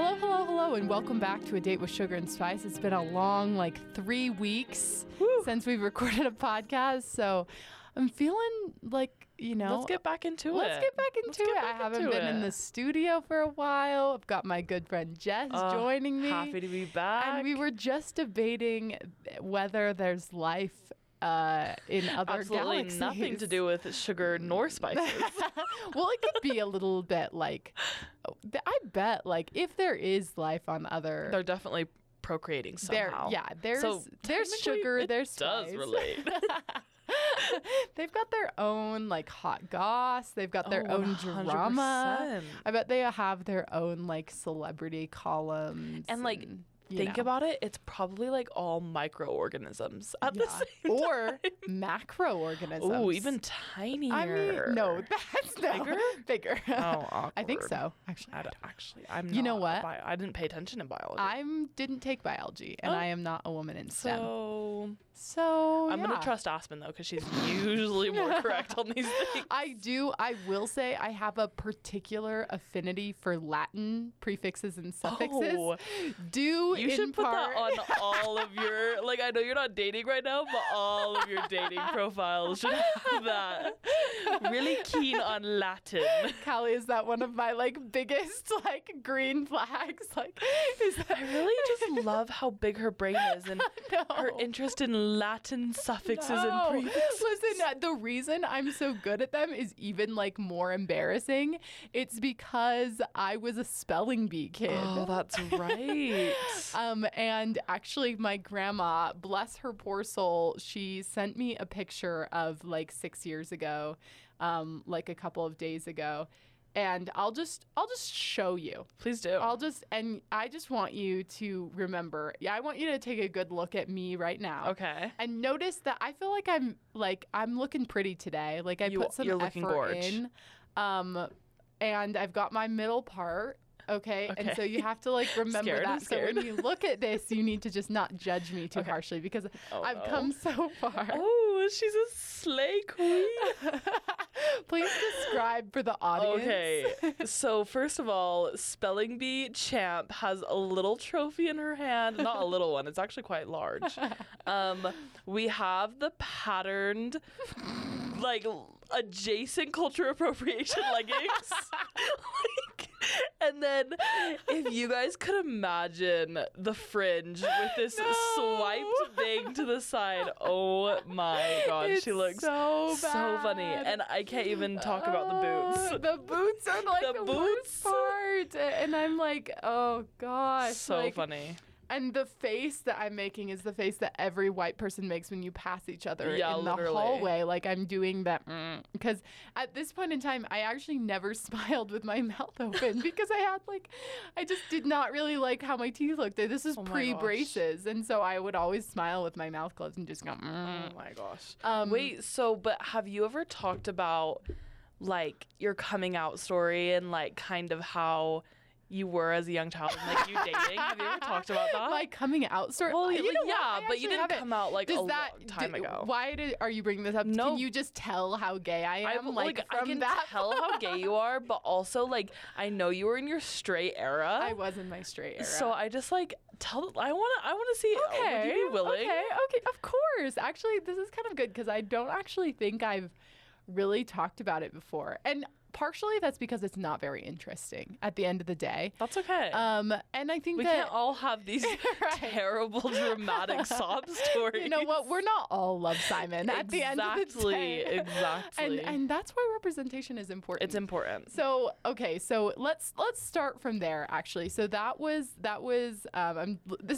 Hello, hello, hello, and welcome back to A Date with Sugar and Spice. It's been a long, 3 weeks since we've recorded a podcast, so I'm feeling let's get back into it. I haven't been in the studio for a while. I've got my good friend Jess joining me. Happy to be back. And we were just debating whether there's life in other galaxies. Nothing to do with sugar nor spices. Well, it could be a little bit I bet if there is life on other, they're definitely procreating somehow. There's sugar, there's spice. It does relate. They've got their own hot goss. They've got their own 100%. Drama. I bet they have their own celebrity columns and about it. It's probably all microorganisms at the same time. Or macroorganisms. Oh, even tinier. I mean, no, that's bigger. Oh, awkward. I think so. Actually, I'm not. You know what? I didn't pay attention in biology. I didn't take biology, and I am not a woman in STEM. So I'm gonna trust Aspen though, because she's usually more correct on these things. I do. I will say I have a particular affinity for Latin prefixes and suffixes. You should put that on all of your, I know you're not dating right now, but all of your dating profiles should have that. Really keen on Latin. Callie, is that one of my, biggest, green flags? I really just love how big her brain is and her interest in Latin suffixes and prefixes. Listen, the reason I'm so good at them is even, more embarrassing. It's because I was a spelling bee kid. Oh, that's right. And actually my grandma, bless her poor soul, she sent me a picture of 6 years ago, a couple of days ago. And I'll just show you. Please do. I just want you to remember. Yeah, I want you to take a good look at me right now. Okay. And notice that I feel I'm looking pretty today. I put some effort in. And I've got my middle part. Okay, and so you have to remember that. So when you look at this, you need to just not judge me too harshly because I've come so far. Oh, she's a slay queen. Please describe for the audience. Okay, so first of all, spelling bee champ has a little trophy in her hand. Not a little one. It's actually quite large. We have the patterned, adjacent culture appropriation leggings. And then if you guys could imagine the fringe with this swiped thing to the side. Oh my God. She looks so funny. And I can't even talk about the boots. The boots are the worst part. And I'm oh gosh. So funny. And the face that I'm making is the face that every white person makes when you pass each other in the hallway. I'm doing that. Because at this point in time, I actually never smiled with my mouth open because I had I just did not really like how my teeth looked. This is pre-braces. And so I would always smile with my mouth closed and just go, Oh my gosh. But have you ever talked about your coming out story and kind of how you were as a young child, you dating? Have you ever talked about that? Coming out story? Well, yeah, but you didn't come out a long time ago. Why are you bringing this up? No. Can you just tell how gay I am? I can tell how gay you are, but also I know you were in your straight era. I was in my straight era. So I just I want to see. Okay. Would you be willing? Okay, of course. Actually, this is kind of good because I don't actually think I've really talked about it before, and partially that's because it's not very interesting at the end of the day. That's okay. And I think we can't all have these terrible, dramatic sob stories. You know what? We're not all Love, Simon at the end of the day. Exactly. And that's why representation is important. It's important. So, let's start from there, actually. So that was this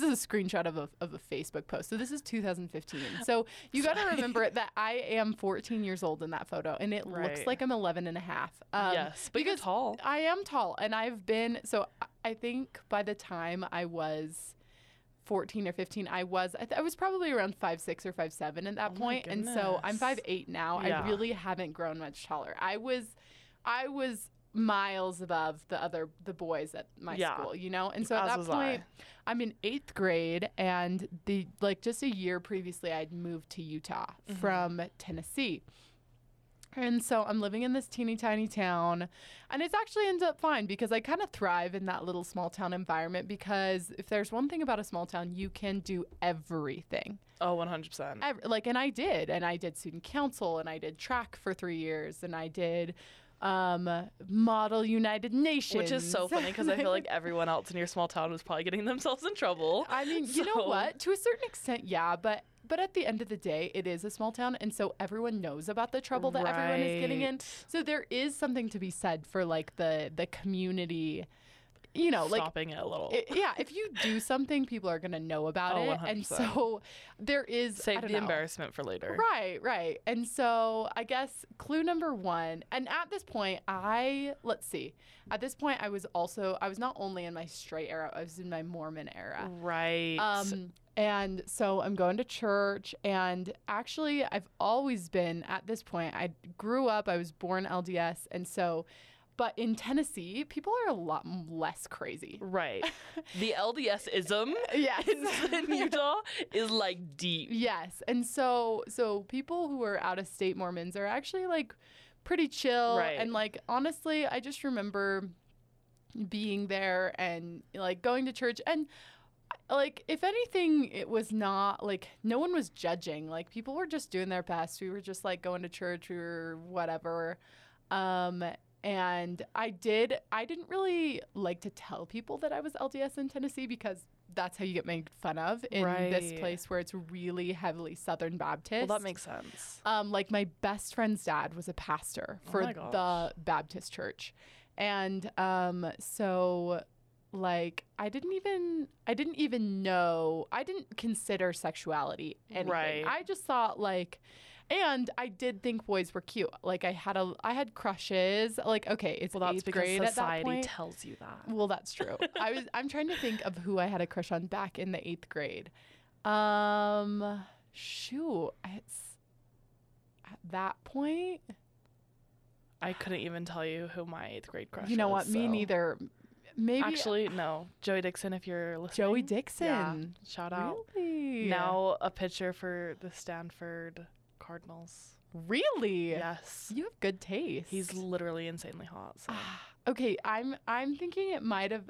is a screenshot of a Facebook post. So this is 2015. So you got to remember that I am 14 years old in that photo, and it looks like I'm 11 and a half. Yes, but you're tall. I am tall, and I've been, so I think by the time I was 14 or 15, I was probably around 5'6" or 5'7" at that point, and so I'm 5'8" now. Yeah. I really haven't grown much taller. I was miles above the boys at my school, and so at that point I'm in 8th grade, and the just a year previously I'd moved to Utah from Tennessee. And so I'm living in this teeny tiny town, and it's actually ended up fine because I kind of thrive in that little small town environment, because if there's one thing about a small town, you can do everything. Oh, 100%. And I did student council, and I did track for 3 years, and I did Model United Nations. Which is so funny because I feel like everyone else in your small town was probably getting themselves in trouble. I mean, you know what? To a certain extent, yeah, but at the end of the day, it is a small town, and so everyone knows about the trouble that everyone is getting in. So there is something to be said for, like, the community, you know, like stopping it a little. Yeah, if you do something, people are going to know about it. 100%. And so there is save the embarrassment for later. Right. And so I guess clue number one. And at this point, I was also, I was not only in my straight era, I was in my Mormon era. Right. And so I'm going to church, and actually I've always been at this point. I grew up, I was born LDS, and so but in Tennessee, people are a lot less crazy. Right. The LDS-ism in Utah is, like, deep. Yes. And so people who are out-of-state Mormons are actually, like, pretty chill. Right. And, like, honestly, I just remember being there and, like, going to church. And, like, if anything, it was not, like, no one was judging. Like, people were just doing their best. We were just, like, going to church or whatever. And I didn't really like to tell people that I was LDS in Tennessee, because that's how you get made fun of in this place where it's really heavily Southern Baptist. Well, that makes sense. Like, my best friend's dad was a pastor for the Baptist church. And so, like, I didn't even know, I didn't consider sexuality anything. Right. I just thought, like, and I did think boys were cute. Like, I had crushes. Like, okay, it's eighth grade at that point. Well, that's because society tells you that. Well, that's true. I'm trying to think of who I had a crush on back in the eighth grade. Shoot, it's at that point, I couldn't even tell you who my eighth grade crush was. You know what? So. Me neither. Maybe actually, no. Joey Dixon, if you're listening. Joey Dixon. Yeah. Shout out. Really? Now a pitcher for the Stanford Cardinals. Really? Yes. You have good taste. He's literally insanely hot. So. Okay, I'm thinking it might have...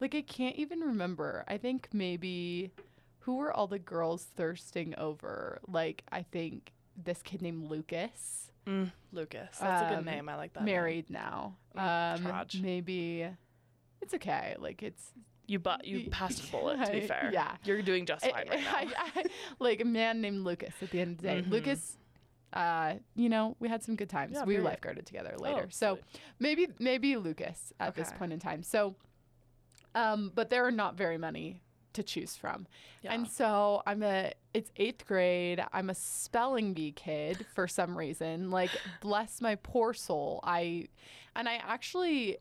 Like, I can't even remember. I think maybe... Who were all the girls thirsting over? Like, I think this kid named Lucas... Lucas. That's a good name. I like that. Married now. Maybe it's okay. Like, it's you passed a bullet, to be fair. Yeah. You're doing just fine right now. Like, a man named Lucas at the end of the day. Mm-hmm. Lucas, you know, we had some good times. Yeah, we lifeguarded together later. Oh, so maybe Lucas at this point in time. So but there are not very many to choose from. Yeah. And so it's eighth grade. I'm a spelling bee kid for some reason. Like, bless my poor soul. I actually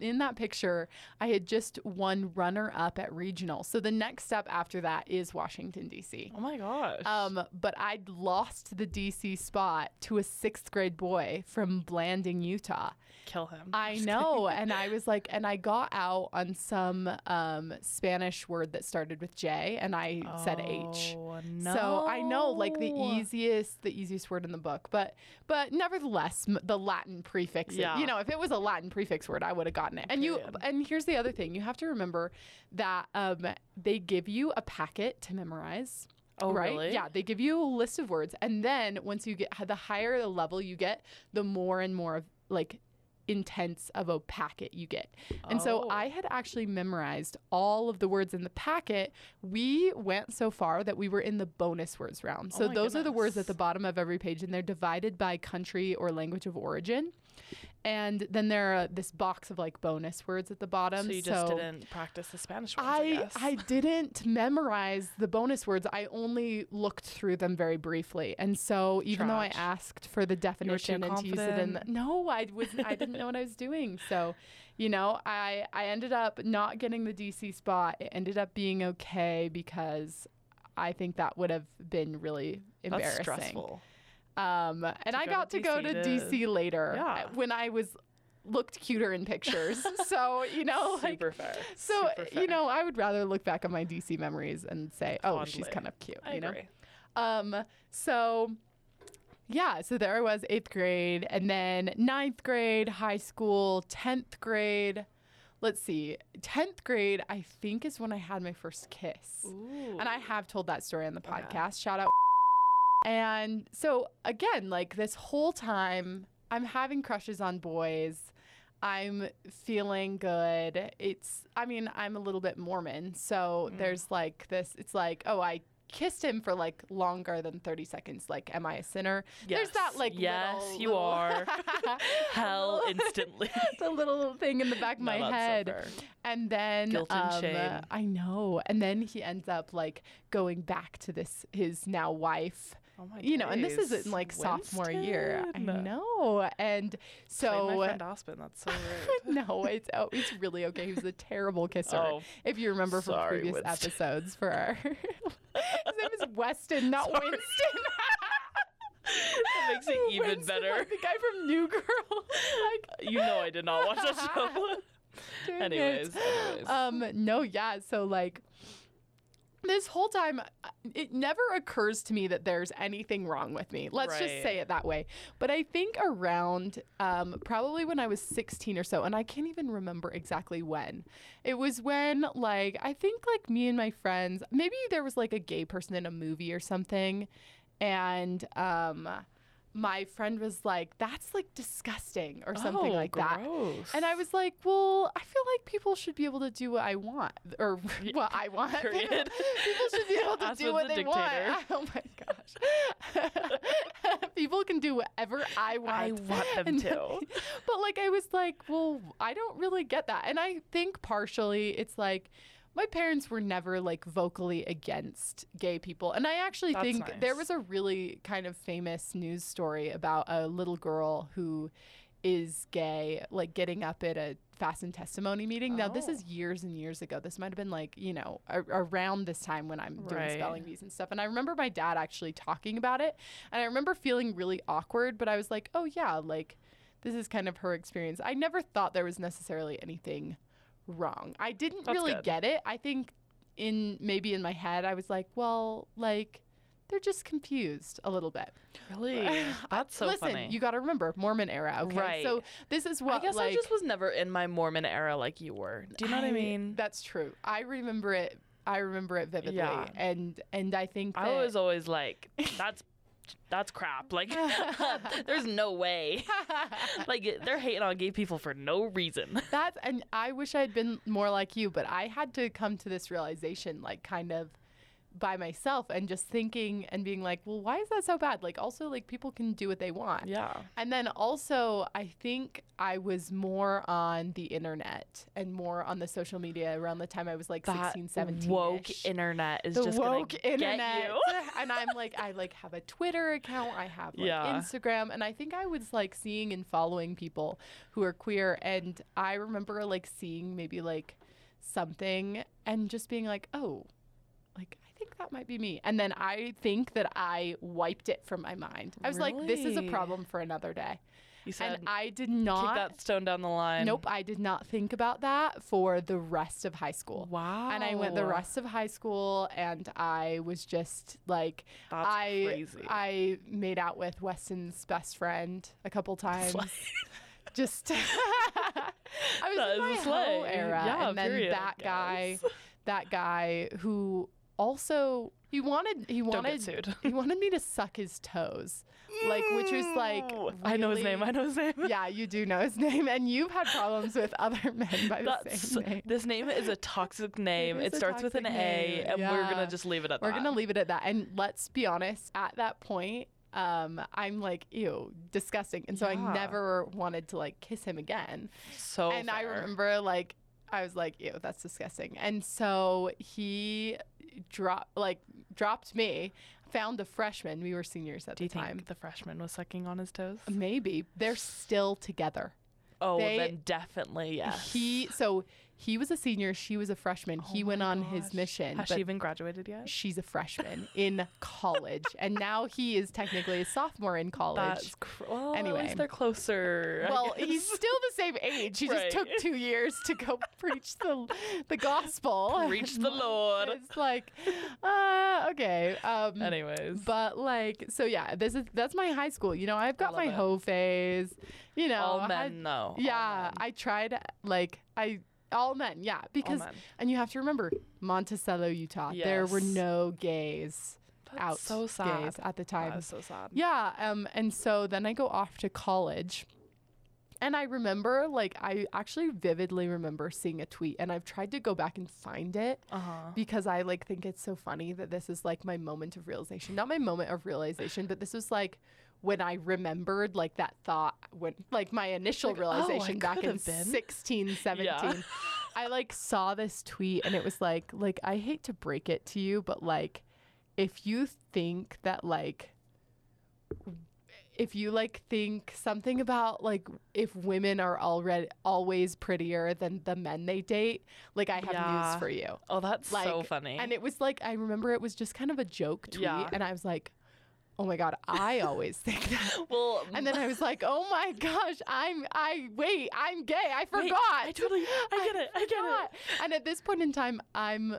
in that picture, I had just won runner up at regional. So the next step after that is Washington, D.C. Oh my gosh. But I'd lost the D.C. spot to a sixth grade boy from Blanding, Utah. Kill him. I know. And I was like, and I got out on some Spanish word that started with J, and I said H. No. So I know, like, the easiest word in the book. But nevertheless, the Latin prefix. Yeah. You know, if it was a Latin prefix word, I would have gotten it. And here's the other thing. You have to remember that they give you a packet to memorize. Oh, right? Really? Yeah, they give you a list of words. And then once you get the higher the level you get, the more and more of, like, intense of a packet you get. And so I had actually memorized all of the words in the packet. We went so far that we were in the bonus words round. So those are the words at the bottom of every page, and they're divided by country or language of origin. And then there are this box of, like, bonus words at the bottom. So you just didn't practice the Spanish ones, I guess. I didn't memorize the bonus words. I only looked through them very briefly. And so even though I asked for the definition and to use it in the... No, I didn't know what I was doing. So, you know, I ended up not getting the DC spot. It ended up being okay, because I think that would have been really embarrassing. That's stressful. And I got to go to DC later when I looked cuter in pictures. So, you know, like, super fair. So, you know, I would rather look back on my DC memories and say, she's kind of cute. I agree. So there I was, 8th grade, and then 9th grade, high school, 10th grade. Let's see, 10th grade, I think, is when I had my first kiss. Ooh. And I have told that story on the podcast. Yeah. Shout out. And so, again, like, this whole time, I'm having crushes on boys. I'm feeling good. I'm a little bit Mormon. So there's, like, this, it's like, oh, I kissed him for, like, longer than 30 seconds. Like, am I a sinner? Yes. There's that, like, you are. Hell instantly. The little thing in the back of my head. So and then... guilt and shame. I know. And then he ends up, like, going back to this, his now wife. Oh my you know, and this is in, like, sophomore year. I know. And so... my friend Aspen, that's so rude. No, it's really okay. He was a terrible kisser. Oh, if you remember from previous episodes for our... His name is Weston, not Winston. That makes it even better. Like the guy from New Girl. Like, you know I did not watch that show. Anyways. So, like... this whole time, it never occurs to me that there's anything wrong with me. Let's just say it that way. But I think around probably when I was 16 or so, and I can't even remember exactly when. It was when, like, I think, like, me and my friends, maybe there was, like, a gay person in a movie or something. And my friend was like, that's, like, disgusting or something gross. That. And I was like, well, I feel like people should be able to do what I want. Or what I want. People should be able to do what they want. Oh, my gosh. People can do whatever I want. I want them to. But, like, I was like, well, I don't really get that. And I think partially it's like, my parents were never, like, vocally against gay people. And I actually think there was a really kind of famous news story about a little girl who is gay, like, getting up at a fast and testimony meeting. Now, this is years and years ago. This might have been, like, you know, around this time when I'm doing spelling bees and stuff. And I remember my dad actually talking about it. And I remember feeling really awkward. But I was like, oh, yeah, like, this is kind of her experience. I never thought there was necessarily anything wrong. I didn't get it. I think maybe in my head I was like, well, like, they're just confused a little bit. Really? That's so funny. Listen, you got to remember Mormon era, okay? Right. So this is what I guess, like, I just was never in my Mormon era like you were. Do you know what I mean? That's true. I remember it vividly. Yeah. And I think that I was always like, that's crap. Like, there's no way. Like, they're hating on gay people for no reason. And I wish I'd been more like you, but I had to come to this realization, like, kind of by myself and just thinking and being like, well, why is that so bad? Like, also, like, people can do what they want. Yeah. And then also, I think I was more on the internet and more on the social media around the time I was, like, that 16, 17-ish. Woke internet is the just woke gonna internet. Get you. And I'm like, I, like, have a Twitter account. I have, like, Instagram. And I think I was, like, seeing and following people who are queer. And I remember, like, seeing maybe, like, something and just being like, oh, like, I think that might be me. And then I think that I wiped it from my mind. I was like, this is a problem for another day. You said, and I did not. Kick that stone down the line. Nope. I did not think about that for the rest of high school. Wow. And I went the rest of high school and I was just like, That's crazy. I made out with Weston's best friend a couple times. Just, I was that in my whole era. Yeah, and then that guy who also he wanted me to suck his toes, like, which was like, really, I know his name. Yeah, you do know his name, and you've had problems with other men by the same name. This name is a toxic name. It starts with an A, and we're gonna just leave it at that. We're gonna leave it at that. And let's be honest, at that point, I'm like, ew, disgusting. And so I never wanted to, like, kiss him again. So and fair. I remember, like, I was like, ew, that's disgusting. And so he dropped me, found a freshman. We were seniors at the time. Do you think the freshman was sucking on his toes? Maybe. They're still together. Oh, then definitely, yes. He, so He was a senior. She was a freshman. Oh, he went on his mission. Has she even graduated yet? She's a freshman in college. And now he is technically a sophomore in college. That's anyway, at least they're closer. Well, he's still the same age. He just took 2 years to go preach the gospel. Preach the Lord. It's like, okay. Anyways. But like, so yeah, that's my high school. You know, I've got my hoe phase. You know. All men, though. Yeah. I tried, like, all men, yeah. Because, and you have to remember, Monticello, Utah. Yes. There were no gays gays at the time. That was so sad. Yeah. And so then I go off to college. And I remember, like, I actually vividly remember seeing a tweet, and I've tried to go back and find it because I, like, think it's so funny that this is, like, my moment of realization. Not my moment of realization, but this was, like, when I remembered, like, that thought, when, like, my initial realization back in 16, 17. Yeah. I, like, saw this tweet, and it was, like, I hate to break it to you, but, like, if you think that, like... If you like think something about like if women are always prettier than the men they date, like I have news for you. Oh, that's like, so funny. And it was like, I remember it was just kind of a joke tweet. Yeah. And I was like, oh my God, I always think that. Well, and then I was like, oh my gosh, I'm gay. I forgot. I get it. And at this point in time, I'm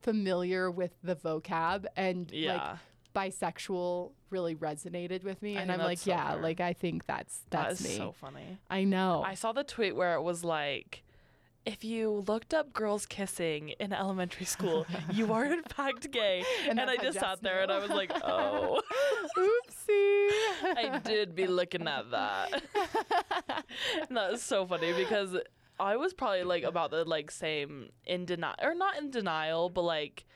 familiar with the vocab and like bisexual really resonated with me, and I'm like, so weird. Like I think that's that is me. So funny. I know. I saw the tweet where it was like, if you looked up girls kissing in elementary school, you are in fact gay. and I just sat there and I was like, oh, oopsie, I did be looking at that. And that was so funny because I was probably like about the like same in denial or not in denial, but like.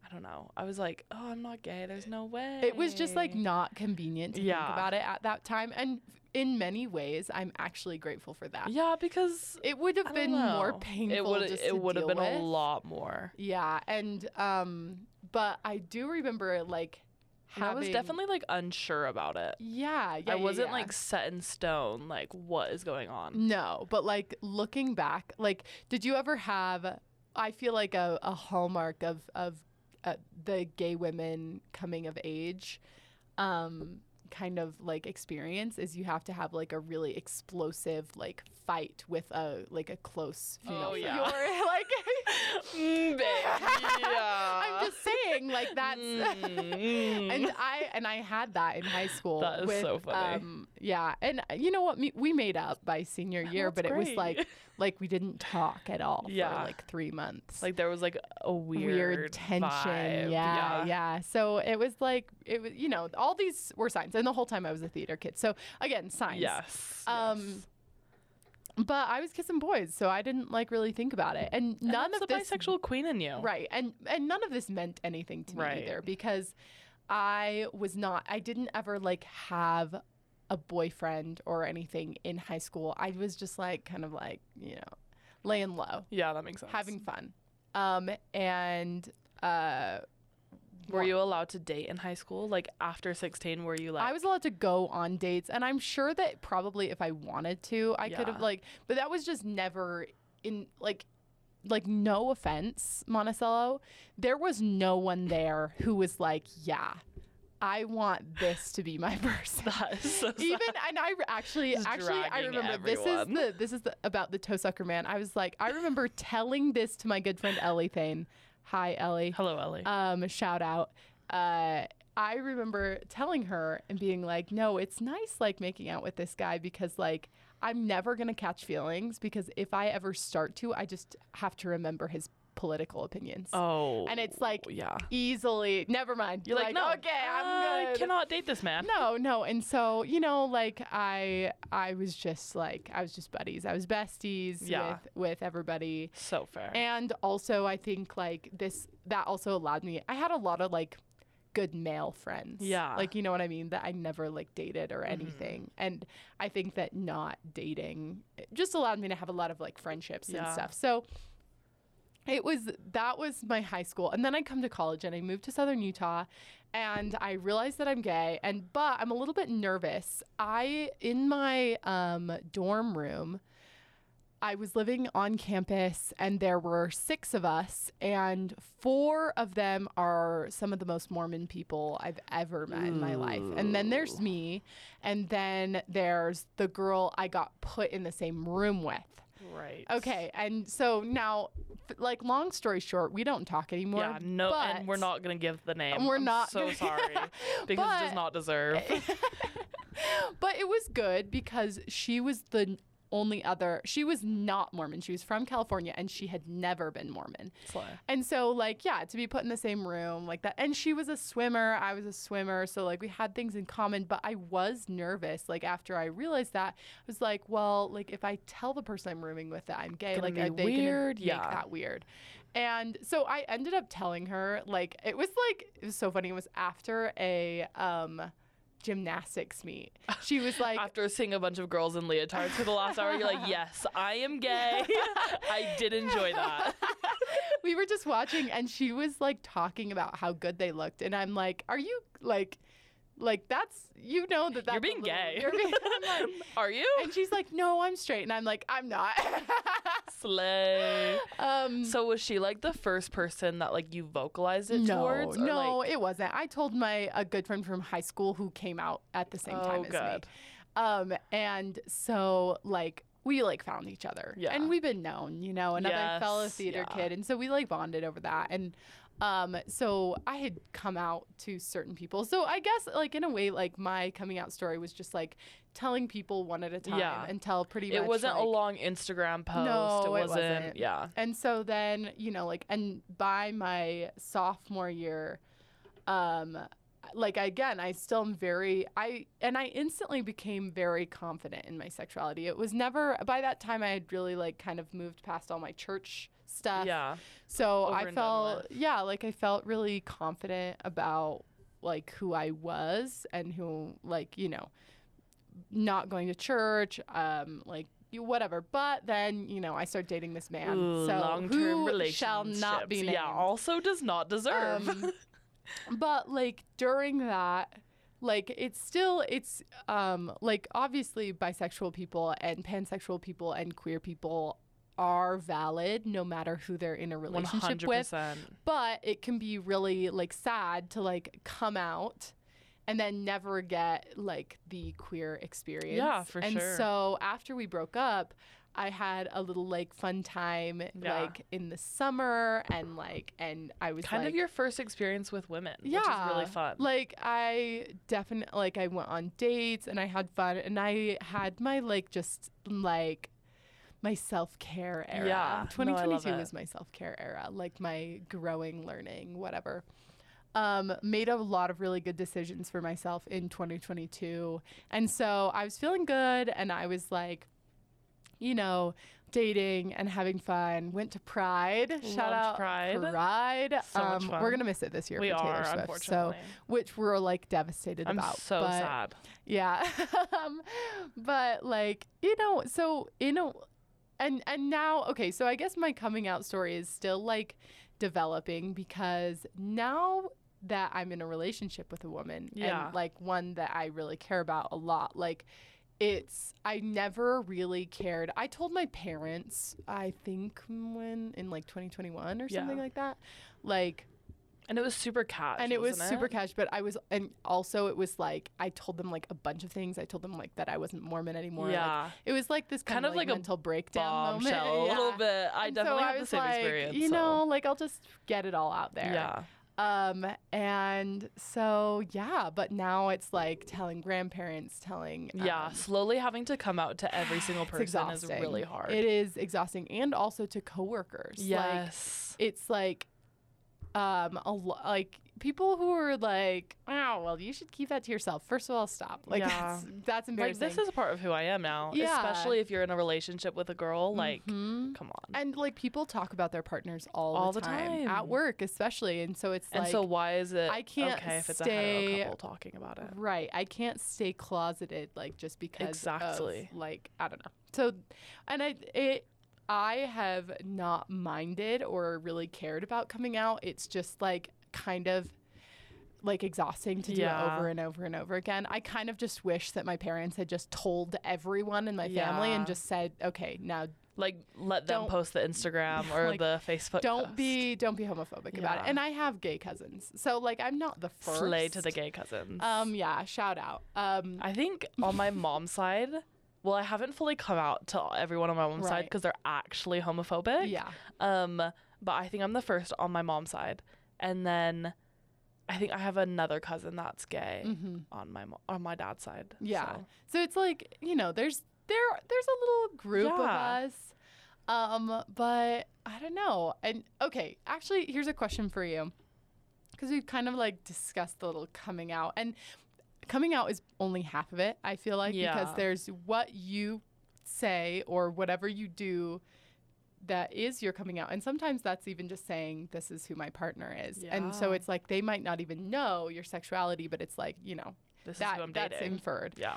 I don't know. I was like, oh, I'm not gay. There's no way. It was just like not convenient to think about it at that time. And in many ways, I'm actually grateful for that. Yeah, because it would have been more painful. It would have been a lot more. Yeah. And but I do remember like I was definitely like unsure about it. Yeah. I wasn't like set in stone. Like what is going on? No. But like looking back, like did you ever have, I feel like a hallmark of the gay women coming of age kind of like experience is you have to have like a really explosive like fight with a like a close female friend. You're like I'm just saying like that's and I had that in high school. That is so funny. Yeah, and you know what? We made up by senior year, but it was like we didn't talk at all for like 3 months. Like there was like a weird tension. Vibe. Yeah. So it was like you know, all these were signs, and the whole time I was a theater kid. So again, signs. Yes. But I was kissing boys, so I didn't like really think about it, and none of this bisexual queen in you, right? And none of this meant anything to me either because I didn't ever like have a boyfriend or anything in high school. I was just like kind of like, you know, laying low. Yeah, that makes sense. Having fun. Were you allowed to date in high school? Like after 16, were you like... I was allowed to go on dates. And I'm sure that probably if I wanted to, I could have like... But that was just never in like no offense, Monticello. There was no one there who was like, yeah... I want this to be my person. That is so sad. Even and I actually I remember everyone. This is about the toe sucker man. I was like, I remember telling this to my good friend Ellie Thain. Hi Ellie. Hello Ellie. Shout out. I remember telling her and being like, no, it's nice like making out with this guy because like I'm never gonna catch feelings because if I ever start to, I just have to remember his political opinions. Oh. And it's like easily, never mind. You're like no, okay, I'm good. I cannot date this man. No. And so, you know, like I was just like, I was just buddies. I was besties with everybody. So fair. And also I think like that also allowed me, I had a lot of like good male friends. Yeah. Like, you know what I mean? That I never like dated or anything. Mm-hmm. And I think that not dating just allowed me to have a lot of like friendships and stuff. So that was my high school. And then I come to college and I moved to Southern Utah and I realized that I'm gay but I'm a little bit nervous. In my dorm room, I was living on campus, and there were 6 of us, and 4 of them are some of the most Mormon people I've ever met in my life. And then there's me, and then there's the girl I got put in the same room with. Right. Okay, and so now, like, long story short, we don't talk anymore. Yeah, no, but, and we're not going to give the name. We're not. I'm so sorry, because it does not deserve. But it was good, because she was the only other, she was not Mormon. She was from California, and she had never been Mormon. Sly. And so, like, yeah, to be put in the same room like that. And she was a swimmer. I was a swimmer. So, like, we had things in common, but I was nervous. Like, after I realized that, I was like, well, like, if I tell the person I'm rooming with that I'm gay, like, are they going to make that weird? And so I ended up telling her, like, it was so funny. It was after a, gymnastics meet. She was like, after seeing a bunch of girls in leotards for the last hour, you're like, yes, I am gay. I did enjoy that. We were just watching, and she was like talking about how good they looked, and I'm like, are you like that's, you know, that's you're being gay. You're being, I'm like, are you? And she's like, no, I'm straight. And I'm like, I'm not. Slay. So was she like the first person that like you vocalized it towards? No, like... it wasn't. I told a good friend from high school who came out at the same time as me. And so like we like found each other, and we've been known, you know, another fellow theater kid, and so we like bonded over that. And so I had come out to certain people. So I guess, like, in a way, like, my coming out story was just, like, telling people one at a time until pretty much, it wasn't a long Instagram post. No, it wasn't. Yeah. And so then, you know, like, and by my sophomore year, like, again, I still am I instantly became very confident in my sexuality. It was never, by that time I had really, like, kind of moved past all my church stuff. Yeah. So I felt, like, I felt really confident about, like, who I was and who, like, you know, not going to church, like, you, whatever. But then, you know, I start dating this man. Ooh, so long-term relationships shall not be named. Yeah, also does not deserve. But, like, during that, like, it's like, obviously bisexual people and pansexual people and queer people are valid no matter who they're in a relationship 100%. With. But it can be really, like, sad to, like, come out and then never get, like, the queer experience. Yeah, for sure. And so after we broke up, I had a little, like, fun time, like, in the summer, and, like, and I was, kind of your first experience with women, which is really fun. Like, I definitely, like, I went on dates, and I had fun, and I had my, like, just, like, my self-care era. Yeah. 2022 was my self-care era, like, my growing, learning, whatever. Made a lot of really good decisions for myself in 2022. And so I was feeling good, and I was, like, you know, dating and having fun. Went to Pride. Shout out Pride. So much fun. We're gonna miss it this year. We are, Swift, unfortunately. So, which we're like devastated about. I'm so sad. Yeah, but like, you know, so you know, and now, okay, so I guess my coming out story is still like developing, because now that I'm in a relationship with a woman, and like one that I really care about a lot, like. I never really cared. I told my parents, I think when in like 2021 or something like that, like, and it was super cash. And it was super cash, but I was, and also it was like, I told them like a bunch of things. I told them like that I wasn't Mormon anymore. Yeah. Like, it was like this kind of like mental breakdown moment. A little bit. I definitely had the same experience. You know, like I'll just get it all out there. Yeah. And so, but now it's like telling grandparents, slowly having to come out to every single person is really hard. It is exhausting. And also to coworkers. Yes. Like, it's like, like people who are like, oh, well, you should keep that to yourself. First of all, stop. Like, that's embarrassing. Like, this is a part of who I am now. Yeah. Especially if you're in a relationship with a girl, like, come on. And like, people talk about their partners all the time. At work, especially. And so it's so why is it I can't okay if it's a hetero couple talking about it? Right. I can't stay closeted, like, just because of, like, I don't know. So, and I have not minded or really cared about coming out. It's just like kind of like exhausting to do it over and over and over again. I kind of just wish that my parents had just told everyone in my family and just said, okay, now Like, let them post the Instagram or like, the Facebook. Don't be homophobic about it. And I have gay cousins, so like I'm not the first. Slay to the gay cousins. Yeah, shout out. I think on my mom's side. Well, I haven't fully come out to everyone on my mom's side because they're actually homophobic. Yeah. But I think I'm the first on my mom's side, and then I think I have another cousin that's gay on my dad's side. Yeah. So it's like, you know, there's a little group of us, but I don't know. And okay, actually, here's a question for you, because we've kind of like discussed the little coming out and. Coming out is only half of it, I feel like, because there's what you say or whatever you do that is your coming out. And sometimes that's even just saying, this is who my partner is. Yeah. And so it's like they might not even know your sexuality, but it's like, you know, this is who I'm dating. That's inferred. Yeah.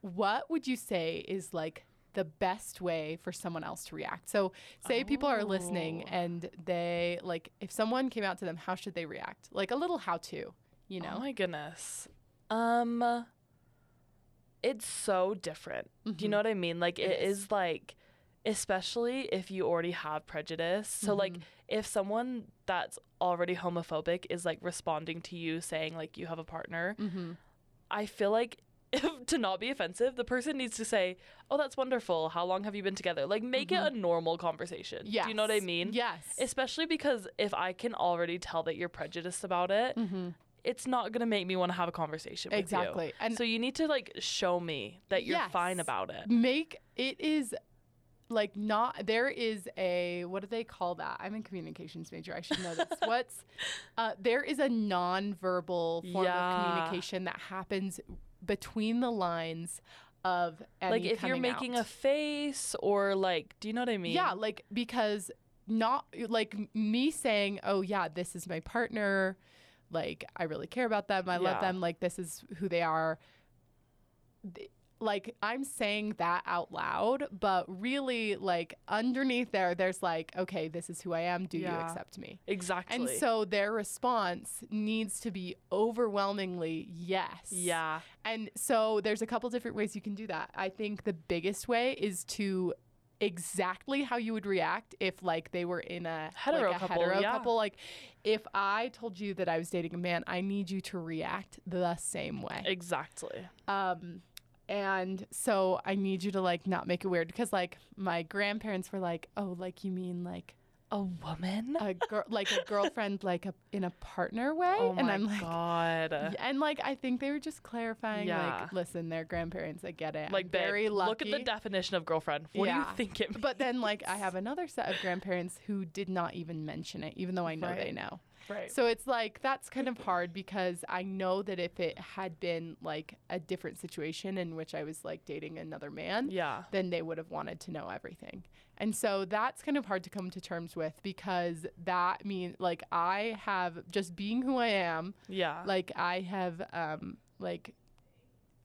What would you say is like the best way for someone else to react? So say people are listening and they like, if someone came out to them, how should they react? Like a little how to, you know? Oh my goodness. It's so different. Mm-hmm. Do you know what I mean? Like, it is like, especially if you already have prejudice. So, like, if someone that's already homophobic is, like, responding to you saying, like, you have a partner, I feel like to not be offensive, the person needs to say, oh, that's wonderful. How long have you been together? Like, make it a normal conversation. Yes. Do you know what I mean? Yes. Especially because if I can already tell that you're prejudiced about it, it's not going to make me want to have a conversation with you. Exactly. And so you need to, like, show me that you're fine about it. What do they call that? I'm a communications major. I should know this. There is a nonverbal form of communication that happens between the lines of any coming out. Like, if you're making a face or, like, do you know what I mean? Yeah, like, because not, like, me saying, oh, yeah, this is my partner, like, I really care about them. I love them. Like, this is who they are. Like, I'm saying that out loud, but really, like, underneath there's like, okay, this is who I am. Do you accept me? Exactly. And so their response needs to be overwhelmingly yes. Yeah. And so there's a couple different ways you can do that. I think the biggest way is to exactly how you would react if, like, they were in a hetero couple. Like, if I told you that I was dating a man, I need you to react the same way. Exactly. And so I need you to, like, not make it weird, because, like, my grandparents were like, oh, like, you mean, like, a woman? A girlfriend, like, in a partner way? Oh, and I'm like, God. And, like, I think they were just clarifying, like, listen, they're grandparents. I get it. Like, very lucky. Look at the definition of girlfriend. What do you think it means? But then, like, I have another set of grandparents who did not even mention it, even though I know they know. Right. So it's like, that's kind of hard, because I know that if it had been, like, a different situation in which I was, like, dating another man, then they would have wanted to know everything. And so that's kind of hard to come to terms with, because that means, like, I have just being who I am. Yeah. Like, I have, like,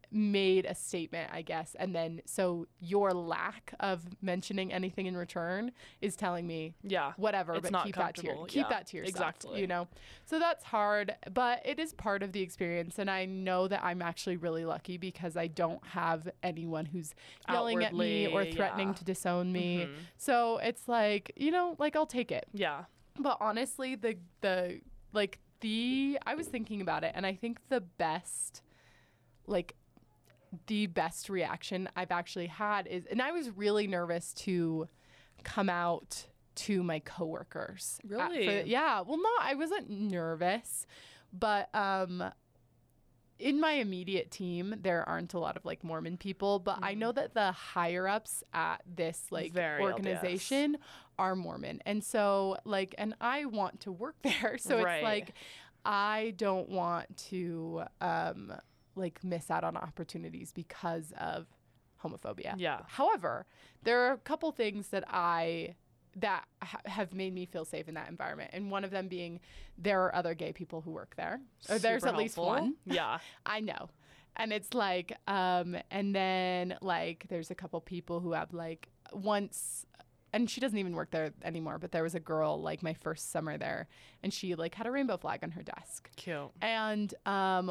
made a statement, I guess. And then so your lack of mentioning anything in return is telling me whatever, it's but keep that to your keep that to yourself. Exactly. You know? So that's hard, but it is part of the experience. And I know that I'm actually really lucky, because I don't have anyone who's yelling at me or threatening to disown me. So it's like, you know, like, I'll take it. Yeah. But honestly, I was thinking about it, and I think the best reaction I've actually had is, and I was really nervous to come out to my coworkers. Really? I wasn't nervous, but in my immediate team, there aren't a lot of, like, Mormon people, but I know that the higher ups at this, like, very organization LDS. Are Mormon. And so, like, and I want to work there. So it's like, I don't want to, like, miss out on opportunities because of homophobia. Yeah. However, there are a couple things that have made me feel safe in that environment. And one of them being, there are other gay people who work there. Or there's at least one. Yeah. I know. And it's like, and then, like, there's a couple people who have, like, once and she doesn't even work there anymore, but there was a girl like my first summer there, and she like had a rainbow flag on her desk. Cute. And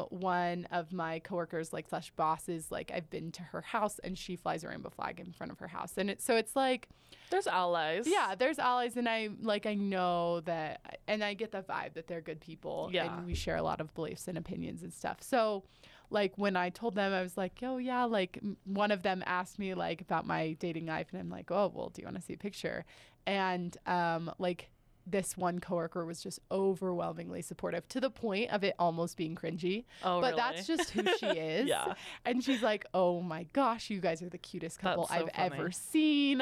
one of my coworkers like slash bosses, like I've been to her house and she flies a rainbow flag in front of her house. And so it's like, there's allies. Yeah, there's allies. And I know that, and I get the vibe that they're good people. Yeah. And we share a lot of beliefs and opinions and stuff. So like when I told them, I was like, oh yeah, like one of them asked me like about my dating life, and I'm like, oh, well, do you want to see a picture? And like this one coworker was just overwhelmingly supportive to the point of it almost being cringy. Oh, but really? That's just who she is. Yeah. And she's like, oh my gosh, you guys are the cutest couple I've ever seen.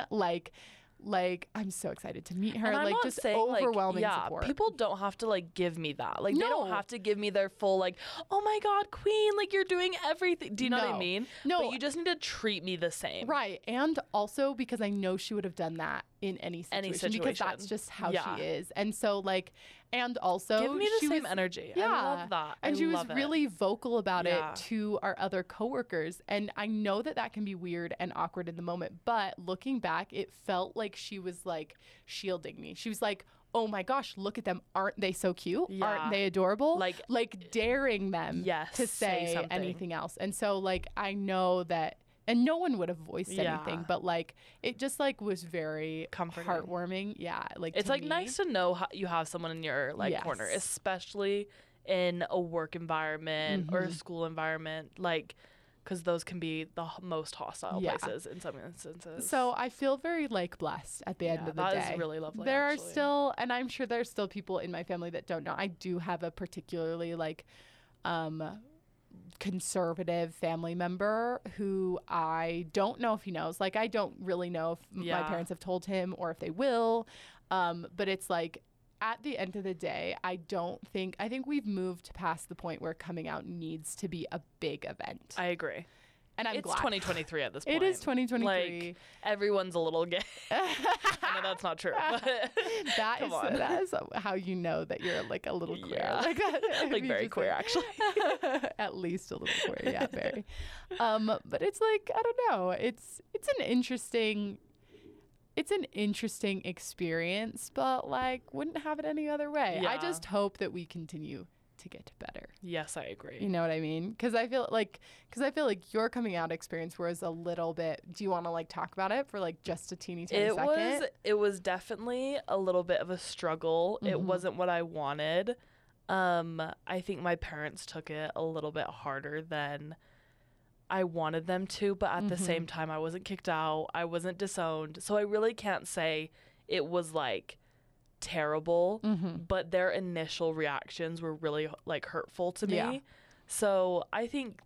Like I'm so excited to meet her. And like just saying, overwhelming support. People don't have to like give me that. Like they don't have to give me their full like, oh my God, queen, like you're doing everything. Do you know what I mean? No. But you just need to treat me the same. Right. And also because I know she would have done that in any situation. Because that's just how she is. And so like, and also give me the same energy. Yeah. I love that. And she was really vocal about it to our other coworkers. And I know that that can be weird and awkward in the moment, but looking back, it felt like she was like shielding me. She was like, oh my gosh, look at them. Aren't they so cute? Yeah. Aren't they adorable? Like daring them to say anything else. And so like, I know that, and no one would have voiced anything, but like it just like was very comforting, heartwarming. Yeah, like it's like me. Nice to know how you have someone in your like corner, especially in a work environment or a school environment, like because those can be the most hostile places in some instances. So I feel very like blessed at the end of the day. That is really lovely. There are still, and I'm sure there's still people in my family that don't know. I do have a particularly like conservative family member who I don't know if he knows. Like, I don't really know if my parents have told him or if they will. But it's like, at the end of the day, I think we've moved past the point where coming out needs to be a big event. I agree. And I'm glad. It's 2023 at this point. It is 2023. Like, everyone's a little gay. I know that's not true. But that is how you know that you're like a little queer. Yeah. Like, very queer, actually. At least a little queer. Yeah, very. But it's like, I don't know. It's an interesting experience, but like wouldn't have it any other way. Yeah. I just hope that we continue to get better. Yes, I agree. You know what I mean? Because I feel like your coming out experience was a little bit, do you want to like talk about it for like just a teeny second? It was definitely a little bit of a struggle. Mm-hmm. It wasn't what I wanted. I think my parents took it a little bit harder than I wanted them to, but at the same time, I wasn't kicked out. I wasn't disowned. So I really can't say it was like terrible, but their initial reactions were really like hurtful to me. Yeah. So I think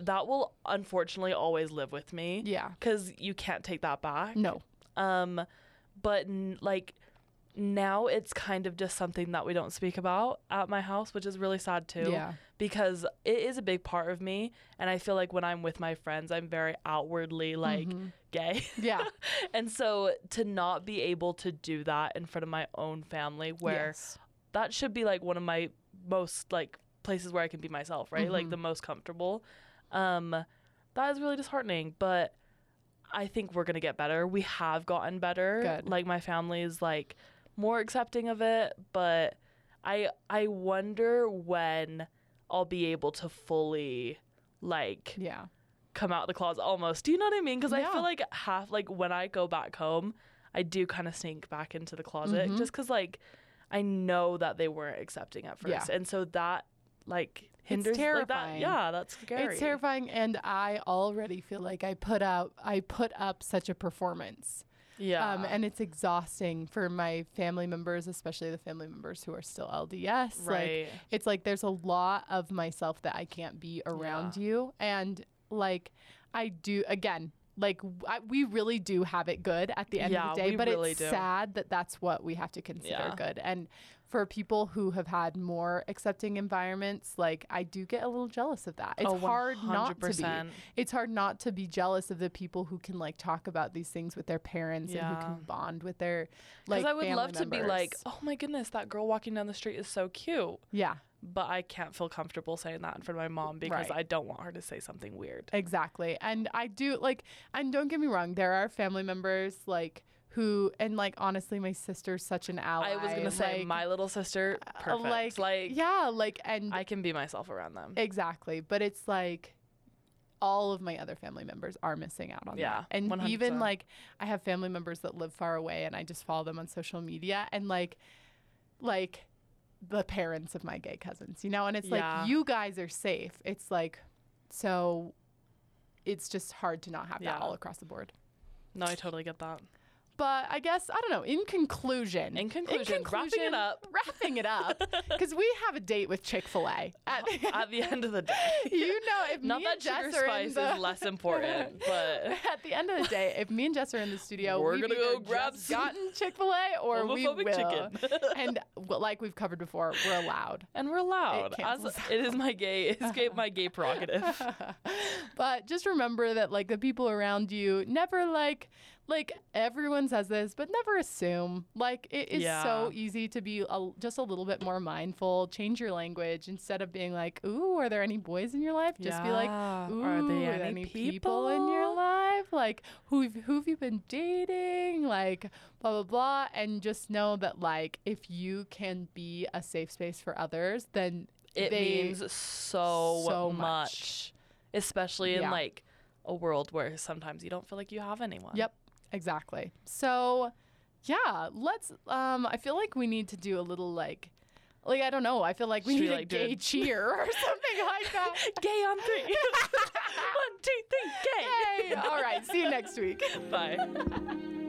that will unfortunately always live with me. Yeah. 'Cause you can't take that back. No. But now it's kind of just something that we don't speak about at my house, which is really sad too, because it is a big part of me. And I feel like when I'm with my friends, I'm very outwardly like gay. Yeah. And so to not be able to do that in front of my own family, where that should be like one of my most like places where I can be myself, right? Like the most comfortable. That is really disheartening, but I think we're going to get better. We have gotten better. Good. Like my family is like more accepting of it, but I wonder when I'll be able to fully like come out the closet almost. Do you know what I mean? Because I feel like half, like when I go back home, I do kind of sneak back into the closet just because like I know that they weren't accepting at first, and so that like hinders. It's terrifying. Like that. Yeah, that's scary. It's terrifying, and I already feel like I put up such a performance. Yeah. And it's exhausting for my family members, especially the family members who are still LDS. Right. Like, it's like there's a lot of myself that I can't be around you. And like I do, again, like we really do have it good at the end of the day, but really it's sad that that's what we have to consider good. And for people who have had more accepting environments, like I do get a little jealous of that. It's hard not to be. It's hard not to be jealous of the people who can like talk about these things with their parents and who can bond with their like family members. Because I would love to be like, oh my goodness, that girl walking down the street is so cute. Yeah. But I can't feel comfortable saying that in front of my mom because I don't want her to say something weird. Exactly. And I do like, and don't get me wrong, there are family members like who, and like honestly, my sister's such an ally. I was gonna say, like, my little sister, perfect. And I can be myself around them. Exactly, but it's like all of my other family members are missing out on that. And 100%. Even like I have family members that live far away, and I just follow them on social media, and like the parents of my gay cousins, you know. And it's like, you guys are safe. It's like, so it's just hard to not have that all across the board. No, I totally get that. But I guess, I don't know, in conclusion, wrapping it up, because we have a date with Chick-fil-A at the end of the day. You know, if not me that and Jess sugar are spice the, is less important, but at the end of the day, if me and Jess are in the studio, we're gonna go grab gotten Chick-fil-A or we will. Chicken. And like we've covered before, we're allowed. And we're allowed. It is my gay escape, my gay prerogative. But just remember that, like, the people around you never like everyone says this, but never assume. Like, it is so easy to be just a little bit more mindful. Change your language. Instead of being like, ooh, are there any boys in your life? Just be like, ooh, are there any people in your life? Like, who have you been dating? Like, blah, blah, blah. And just know that, like, if you can be a safe space for others, then it means so much. Especially in, like, a world where sometimes you don't feel like you have anyone. Yep. Exactly. So, yeah, let's, I feel like we need to do a little, like, I don't know. I feel like we need a gay cheer or something like that. Gay on three. 1, 2, 3, gay. All right. See you next week. Bye.